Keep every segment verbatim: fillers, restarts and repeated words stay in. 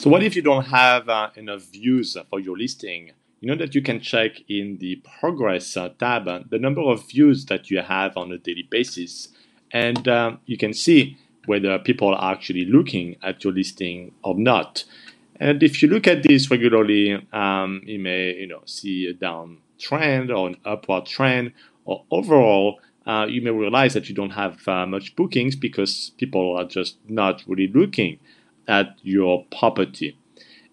So what if you don't have uh, enough views for your listing? You know that you can check in the progress uh, tab uh, the number of views that you have on a daily basis, and uh, you can see whether people are actually looking at your listing or not. And if you look at this regularly, um, you may you know see a downtrend or an upward trend, or overall uh, you may realize that you don't have uh, much bookings because people are just not really looking at your property.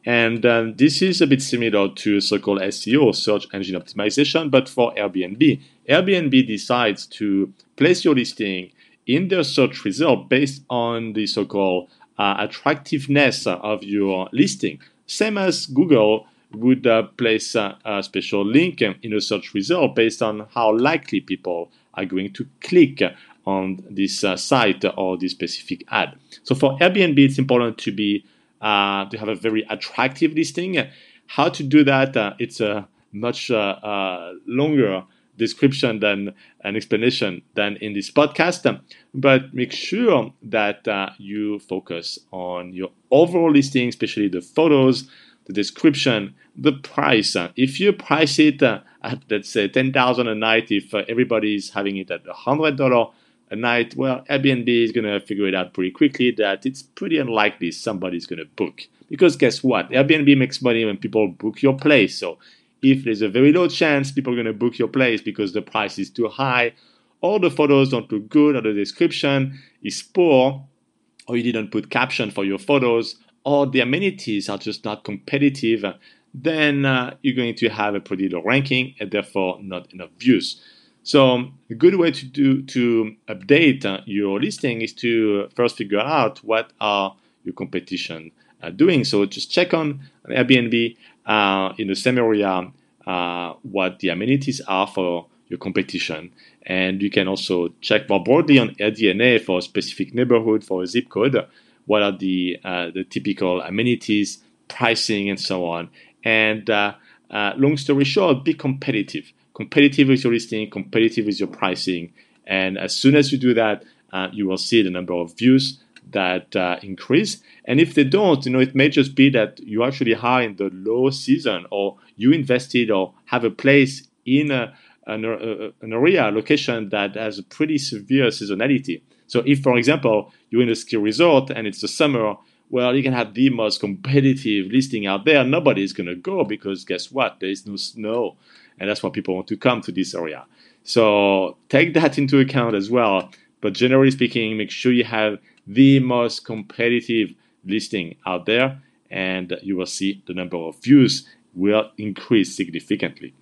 And um, this is a bit similar to so-called S E O, search engine optimization, but for Airbnb. Airbnb decides to place your listing in their search result based on the so-called uh, attractiveness of your listing. Same as Google would uh, place uh, a special link in a search result based on how likely people are going to click on this uh, site or this specific ad. So for Airbnb, it's important to be Uh, to have a very attractive listing. How to do that? Uh, it's a much uh, uh, longer description than an explanation than in this podcast. But make sure that uh, you focus on your overall listing, especially the photos, the description, the price. If you price it uh, at, let's say, ten thousand dollars a night, if uh, everybody is having it at one hundred dollars, a night, well, Airbnb is going to figure it out pretty quickly that it's pretty unlikely somebody's going to book. Because guess what? Airbnb makes money when people book your place. So if there's a very low chance people are going to book your place because the price is too high, or the photos don't look good, or the description is poor, or you didn't put caption for your photos, or the amenities are just not competitive, then uh, you're going to have a pretty low ranking and therefore not enough views. So a good way to do to update uh, your listing is to first figure out what are your competition uh, doing. So just check on Airbnb uh, in the same area uh, what the amenities are for your competition. And you can also check more broadly on AirDNA for a specific neighborhood, for a zip code, what are the, uh, the typical amenities, pricing, and so on. And uh, uh, long story short, be competitive. Competitive with your listing, competitive with your pricing. And as soon as you do that, uh, you will see the number of views that uh, increase. And if they don't, you know, it may just be that you actually are in the low season, or you invested or have a place in a, an, a, an area, location that has a pretty severe seasonality. So if, for example, you're in a ski resort and it's the summer, well, you can have the most competitive listing out there. Nobody's going to go because guess what? There is no snow. And that's why people want to come to this area. So take that into account as well. But generally speaking, make sure you have the most competitive listing out there, and you will see the number of views will increase significantly.